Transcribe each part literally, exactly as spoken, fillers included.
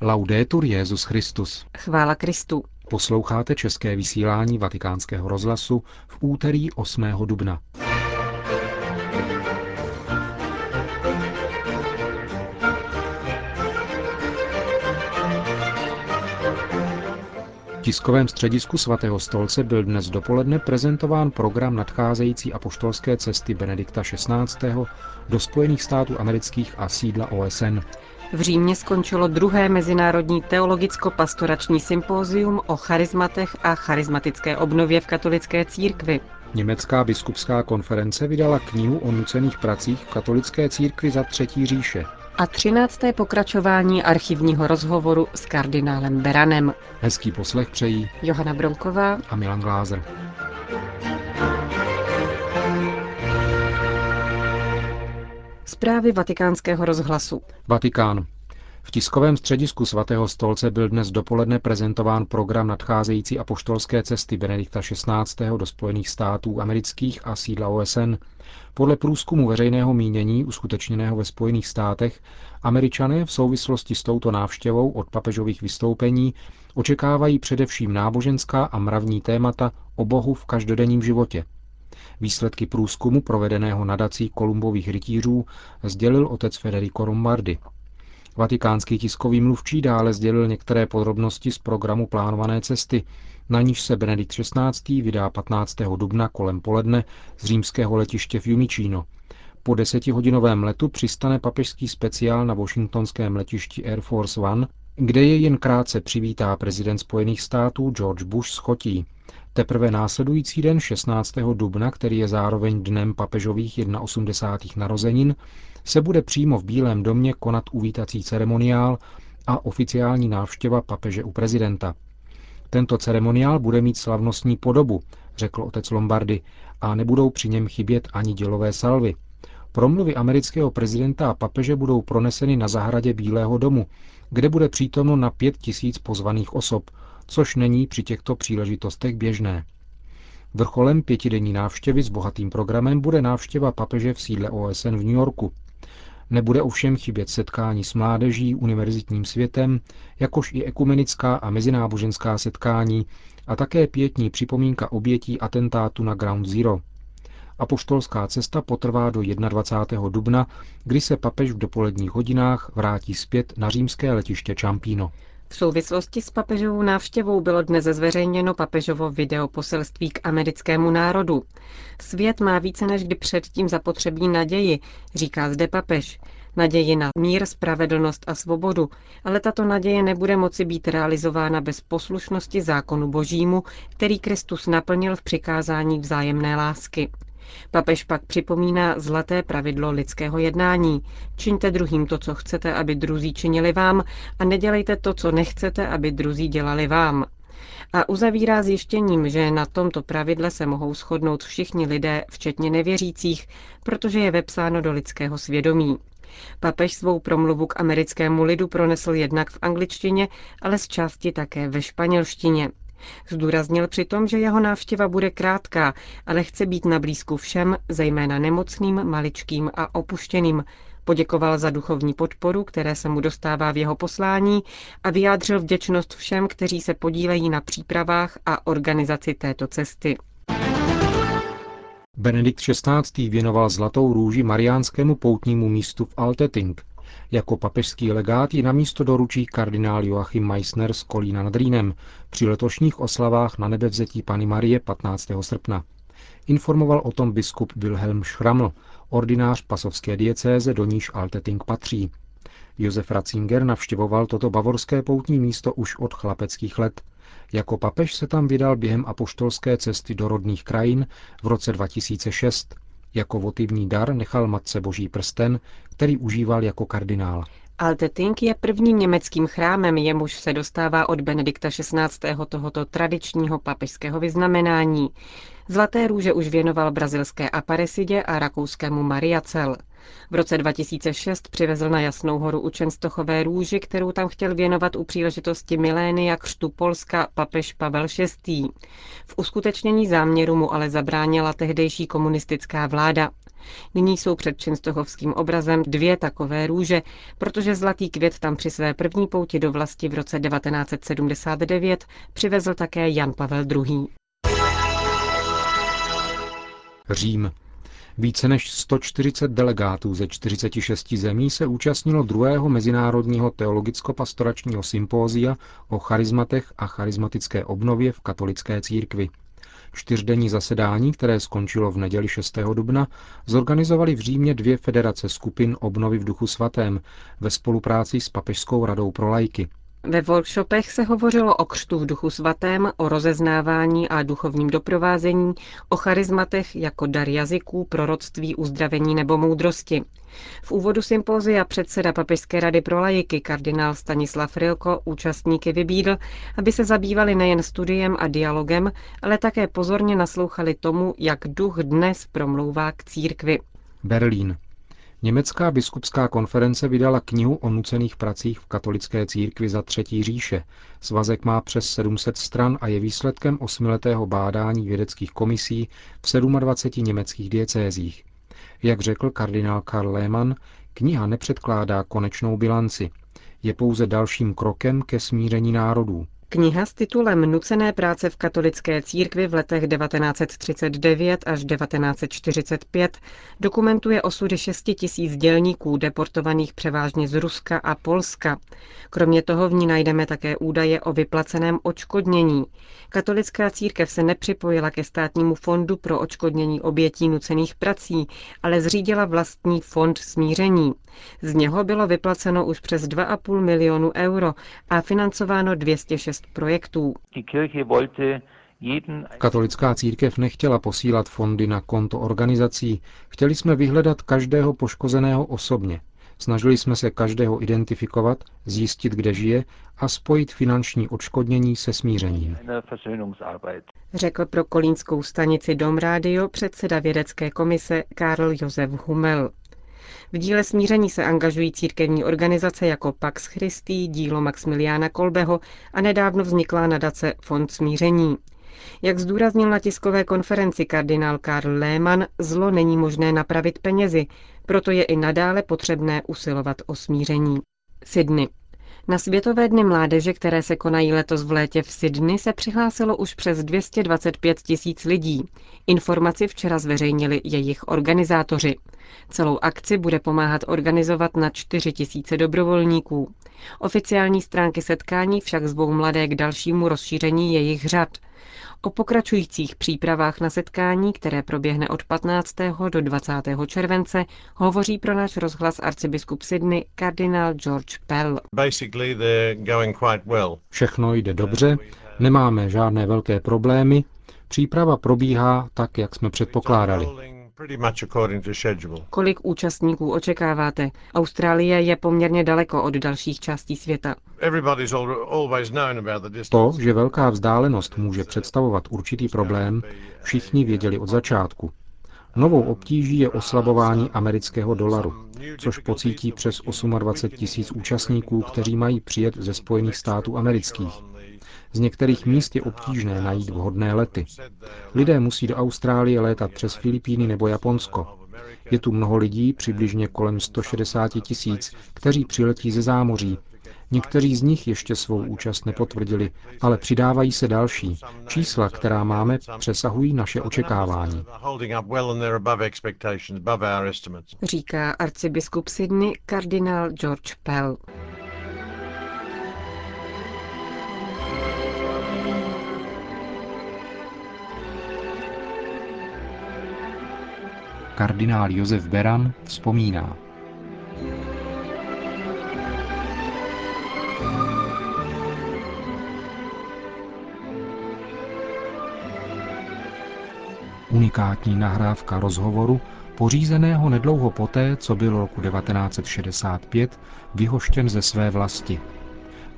Laudetur Jesus Christus. Chvála Kristu. Posloucháte české vysílání Vatikánského rozhlasu v úterý osmého dubna. V tiskovém středisku svatého stolce byl dnes dopoledne prezentován program nadcházející apoštolské cesty Benedikta šestnáctého do Spojených států amerických a sídla O S N. V Římě skončilo druhé mezinárodní teologicko-pastorační sympózium o charizmatech a charizmatické obnově v katolické církvi. Německá biskupská konference vydala knihu o nucených pracích v katolické církvi za třetí říše. A třinácté pokračování archivního rozhovoru s kardinálem Beranem. Hezký poslech přejí Johana Bronková a Milan Glázer. Zprávy Vatikánského rozhlasu. Vatikán. V tiskovém středisku svatého stolce byl dnes dopoledne prezentován program nadcházející apoštolské cesty Benedikta šestnáctého do Spojených států amerických a sídla O S N. Podle průzkumu veřejného mínění uskutečněného ve Spojených státech Američané v souvislosti s touto návštěvou od papežových vystoupení očekávají především náboženská a mravní témata o Bohu v každodenním životě. Výsledky průzkumu provedeného nadací Kolumbových rytířů sdělil otec Federico Rombardi. Vatikánský tiskový mluvčí dále sdělil některé podrobnosti z programu plánované cesty, na níž se Benedikt šestnáctý vydá patnáctého dubna kolem poledne z římského letiště Fiumicino. Po desetihodinovém letu přistane papežský speciál na washingtonském letišti Air Force One, kde je jen krátce přivítá prezident Spojených států George Bush s chotí. Teprve následující den šestnáctého dubna, který je zároveň dnem papežových osmdesátých prvních narozenin, se bude přímo v Bílém domě konat uvítací ceremoniál a oficiální návštěva papeže u prezidenta. Tento ceremoniál bude mít slavnostní podobu, řekl otec Lombardi, a nebudou při něm chybět ani dělové salvy. Promluvy amerického prezidenta a papeže budou proneseny na zahradě Bílého domu, kde bude přítomno na pět tisíc pozvaných osob, což není při těchto příležitostech běžné. Vrcholem pětidenní návštěvy s bohatým programem bude návštěva papeže v sídle O S N v New Yorku. Nebude ovšem chybět setkání s mládeží, univerzitním světem, jakož i ekumenická a mezináboženská setkání a také pietní připomínka obětí atentátu na Ground Zero. Apoštolská cesta potrvá do dvacátého prvního dubna, kdy se papež v dopoledních hodinách vrátí zpět na římské letiště Ciampino. V souvislosti s papežovou návštěvou bylo dnes zveřejněno papežovo videoposelství k americkému národu. Svět má více než kdy předtím zapotřebí naději, říká zde papež. Naději na mír, spravedlnost a svobodu, ale tato naděje nebude moci být realizována bez poslušnosti zákonu božímu, který Kristus naplnil v přikázání vzájemné lásky. Papež pak připomíná zlaté pravidlo lidského jednání. Čiňte druhým to, co chcete, aby druzí činili vám, a nedělejte to, co nechcete, aby druzí dělali vám. A uzavírá zjištěním, že na tomto pravidle se mohou shodnout všichni lidé, včetně nevěřících, protože je vepsáno do lidského svědomí. Papež svou promluvu k americkému lidu pronesl jednak v angličtině, ale z části také ve španělštině. Zdůraznil přitom, že jeho návštěva bude krátká, ale chce být na blízku všem, zejména nemocným, maličkým a opuštěným. Poděkoval za duchovní podporu, které se mu dostává v jeho poslání, a vyjádřil vděčnost všem, kteří se podílejí na přípravách a organizaci této cesty. Benedikt šestnáctý. věnoval zlatou růži mariánskému poutnímu místu v Altötting. Jako papežský legát ji na místo doručí kardinál Joachim Meissner z Kolína nad Rýnem při letošních oslavách na nebevzetí Panny Marie patnáctého srpna. Informoval o tom biskup Wilhelm Schraml, ordinář pasovské diecéze, do níž Altötting patří. Josef Ratzinger navštěvoval toto bavorské poutní místo už od chlapeckých let. Jako papež se tam vydal během apoštolské cesty do rodných krajin v roce dva tisíce šest. Jako votivní dar nechal Matce Boží prsten, který užíval jako kardinál. Altötting je prvním německým chrámem, jemuž se dostává od Benedikta šestnáctého tohoto tradičního papežského vyznamenání. Zlaté růže už věnoval brazilské Aparecidě a rakouskému Mariacel. V roce dva tisíce šest přivezl na Jasnou horu u Čenstochové růži, kterou tam chtěl věnovat u příležitosti milénia křtu Polska papež Pavel šestý. V uskutečnění záměru mu ale zabránila tehdejší komunistická vláda. Nyní jsou před čenstochovským obrazem dvě takové růže, protože zlatý květ tam při své první pouti do vlasti v roce devatenáct set sedmdesát devět přivezl také Jan Pavel druhý. Řím. Více než sto čtyřicet delegátů ze čtyřiceti šesti zemí se účastnilo druhého mezinárodního teologicko-pastoračního sympózia o charizmatech a charizmatické obnově v katolické církvi. Čtyřdenní zasedání, které skončilo v neděli šestého dubna, zorganizovali v Římě dvě federace skupin obnovy v duchu svatém ve spolupráci s Papežskou radou pro laiky. Ve workshopech se hovořilo o křtu v duchu svatém, o rozeznávání a duchovním doprovázení, o charizmatech jako dar jazyků, proroctví, uzdravení nebo moudrosti. V úvodu sympózia předseda Papežské rady pro laiky kardinál Stanislav Rilko účastníky vybídl, aby se zabývali nejen studiem a dialogem, ale také pozorně naslouchali tomu, jak duch dnes promlouvá k církvi. Berlín. Německá biskupská konference vydala knihu o nucených pracích v katolické církvi za třetí říše. Svazek má přes sedm set stran a je výsledkem osmiletého bádání vědeckých komisí v dvaceti sedmi německých diecézích. Jak řekl kardinál Karl Lehmann, kniha nepředkládá konečnou bilanci. Je pouze dalším krokem ke smíření národů. Kniha s titulem Nucené práce v katolické církvi v letech devatenáct set třicet devět až devatenáct set čtyřicet pět dokumentuje osudy šesti tisíc dělníků deportovaných převážně z Ruska a Polska. Kromě toho v ní najdeme také údaje o vyplaceném odškodnění. Katolická církev se nepřipojila ke státnímu fondu pro odškodnění obětí nucených prací, ale zřídila vlastní fond smíření. Z něho bylo vyplaceno už přes dva a půl milionu euro a financováno dvě stě šest projektů. Katolická církev nechtěla posílat fondy na konto organizací, chtěli jsme vyhledat každého poškozeného osobně. Snažili jsme se každého identifikovat, zjistit, kde žije a spojit finanční odškodnění se smířením. Řekl pro kolínskou stanici Dom Rádio předseda vědecké komise Karl Josef Hummel. V díle smíření se angažují církevní organizace jako Pax Christi, dílo Maximiliána Kolbeho a nedávno vzniklá nadace Fond smíření. Jak zdůraznil na tiskové konferenci kardinál Karl Lehmann, zlo není možné napravit penězi, proto je i nadále potřebné usilovat o smíření. Sydney. Na Světové dny mládeže, které se konají letos v létě v Sydney, se přihlásilo už přes dvě stě dvacet pět tisíc lidí. Informaci včera zveřejnili jejich organizátoři. Celou akci bude pomáhat organizovat na čtyři tisíce dobrovolníků. Oficiální stránky setkání však zvou mladé k dalšímu rozšíření jejich řad. O pokračujících přípravách na setkání, které proběhne od patnáctého do dvacátého července, hovoří pro náš rozhlas arcibiskup Sydney kardinál George Pell. Všechno jde dobře, nemáme žádné velké problémy, příprava probíhá tak, jak jsme předpokládali. Kolik účastníků očekáváte? Austrálie je poměrně daleko od dalších částí světa. To, že velká vzdálenost může představovat určitý problém, všichni věděli od začátku. Novou obtíží je oslabování amerického dolaru, což pocítí přes dvacet osm tisíc účastníků, kteří mají přijet ze Spojených států amerických. Z některých míst je obtížné najít vhodné lety. Lidé musí do Austrálie létat přes Filipíny nebo Japonsko. Je tu mnoho lidí, přibližně kolem sto šedesát tisíc, kteří přiletí ze zámoří. Někteří z nich ještě svou účast nepotvrdili, ale přidávají se další. Čísla, která máme, přesahují naše očekávání. Říká arcibiskup Sydney kardinál George Pell. Kardinál Josef Beran vzpomíná. Unikátní nahrávka rozhovoru, pořízeného nedlouho poté, co byl roku devatenáct set šedesát pět vyhoštěn ze své vlasti.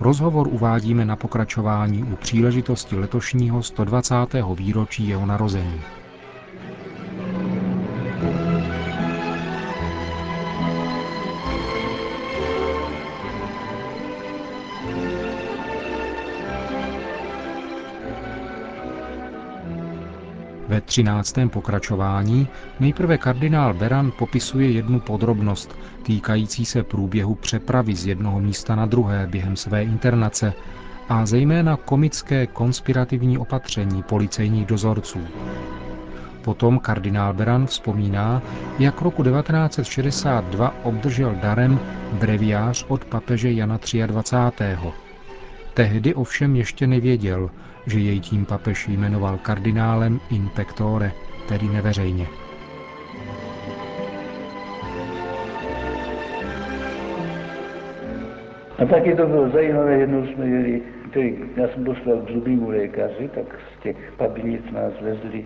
Rozhovor uvádíme na pokračování u příležitosti letošního sto dvacátého výročí jeho narození. Ve třináctém pokračování nejprve kardinál Beran popisuje jednu podrobnost týkající se průběhu přepravy z jednoho místa na druhé během své internace a zejména komické konspirativní opatření policejních dozorců. Potom kardinál Beran vzpomíná, jak roku devatenáct set šedesát dva obdržel darem breviář od papeže Jana dvacátého třetího Tehdy ovšem ještě nevěděl, že jej tím papež jmenoval kardinálem in pectore, tedy neveřejně. A taky to bylo zajímavé, jednou jsme jeli, tedy já jsem dostal k zubnímu lékaři, tak z těch Pabinic nás vezli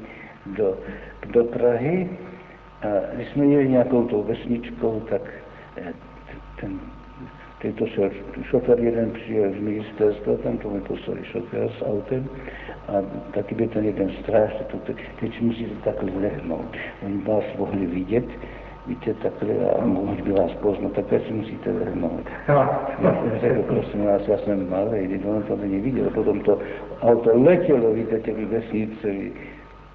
do, do Prahy a když jsme jeli nějakou tou vesničkou, tak ten Tento šofér jeden přijel z ministerstva, tam to mi poslali šofér s autem a taky by ten jeden stráž, teď musíte takhle lehnout. Oni vás mohli vidět, víte, takhle a mohli by vás poznat, takhle si musíte lehnout. Já jsem řekl, prosím vás, já jsem malý, on to není viděl, potom to auto letělo, víte, těmi vesnicemi.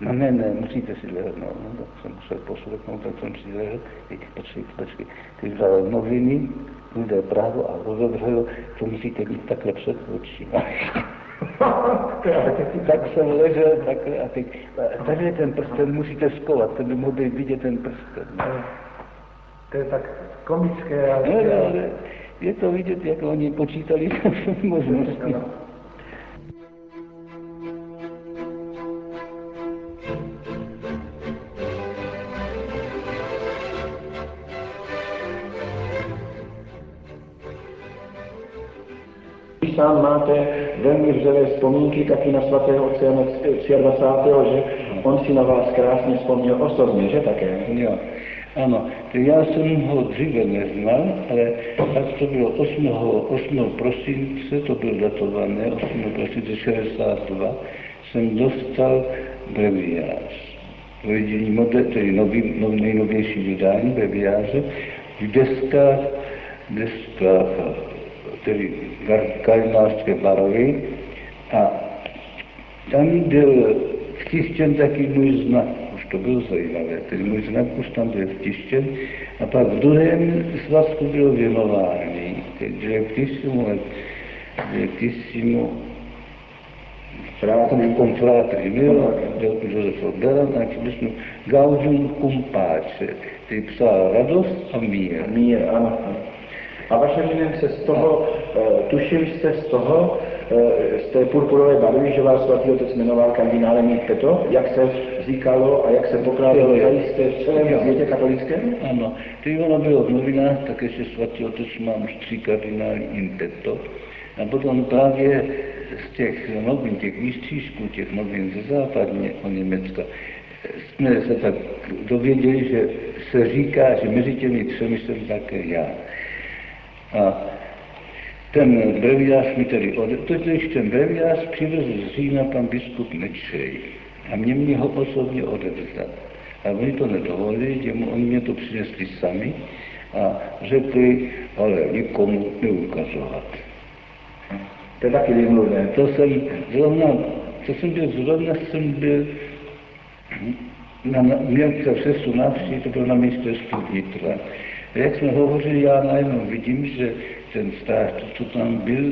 No ne, ne, musíte si lehnout, no, tak jsem musel poslechnout, tak jsem si lehl, počkej, počkej, ty vzal noviny, lidé právo a rozhodl, to musíte být takhle před očima. Tak jsem ležel takhle a teď, tady je ten prsten, musíte skovat, ten by mohl být vidět ten prsten. No. To je tak komické, ale... Ne, ne, ale je to vidět, jak oni počítali možnosti. Sám máte velmi vřelé vzpomínky taky na svatého otce Jana dvacátého třetího že on si na vás krásně vzpomněl osobně, že také? Jo, ano. Já jsem ho dříve neznal, ale tak to bylo osmého prosince, to bylo datované, osmého prosince šedesát dva, jsem dostal breviář. To je model, tedy nový, nov, nejnovější vydání breviáře, v deskách, deskách tedy karinářské barvy a tam byl vtištěn taky můj znak, už to bylo zajímavé, tedy můj znak už tam byl vtištěn a pak v druhém svazku bylo věnování, takže těžkýmu frátrům frátry bylo, Josef Beran, a když jsme Gaudium cum pace, tedy psal radost a mír. Mír, ano. A vašem jménem se z toho, tušili jste z toho, z té purpurové barvy, že vás svatý otec jmenoval kardinálem in petto, jak se říkalo a jak se pokládalo, jste v celém světě katolickém? Ano, když ono bylo v novinách, tak ještě svatý otec mám už tři kardinály in petto. A potom právě z těch novin, těch výstřížků, těch novin ze západního Německa, jsme se tak dověděli, že se říká, že mezi těmi třemi jsem také já. A ten breviář mi tedy odešel, totiž ten breviář přivezl z Říma pan biskup Nečej a mě mě ho osobně odevzdat. A oni to nedovolili, jemu, oni mě to přinesli sami a řekli, ale nikomu neukazovat. To je taky vymluvené. To jsem zrovna, to jsem byl zrovna, jsem byl, na, měl se přesu navští, to bylo na ministerstvu vnitra. A jak jsme hovořili, já najednou vidím, že ten stáž, co tam byl,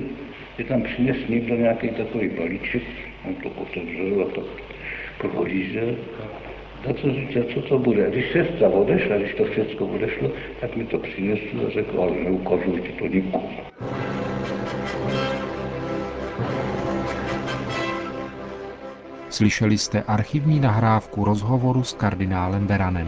je tam přines někdo nějaký takový balíček, on to otevřel a to prohlížel. Tak jsem říkal, co to bude. A když sestra odešla, když to všechno odešlo, tak mi to přinesl a řekl, ale neukazujte to nikomu. Slyšeli jste archivní nahrávku rozhovoru s kardinálem Beranem.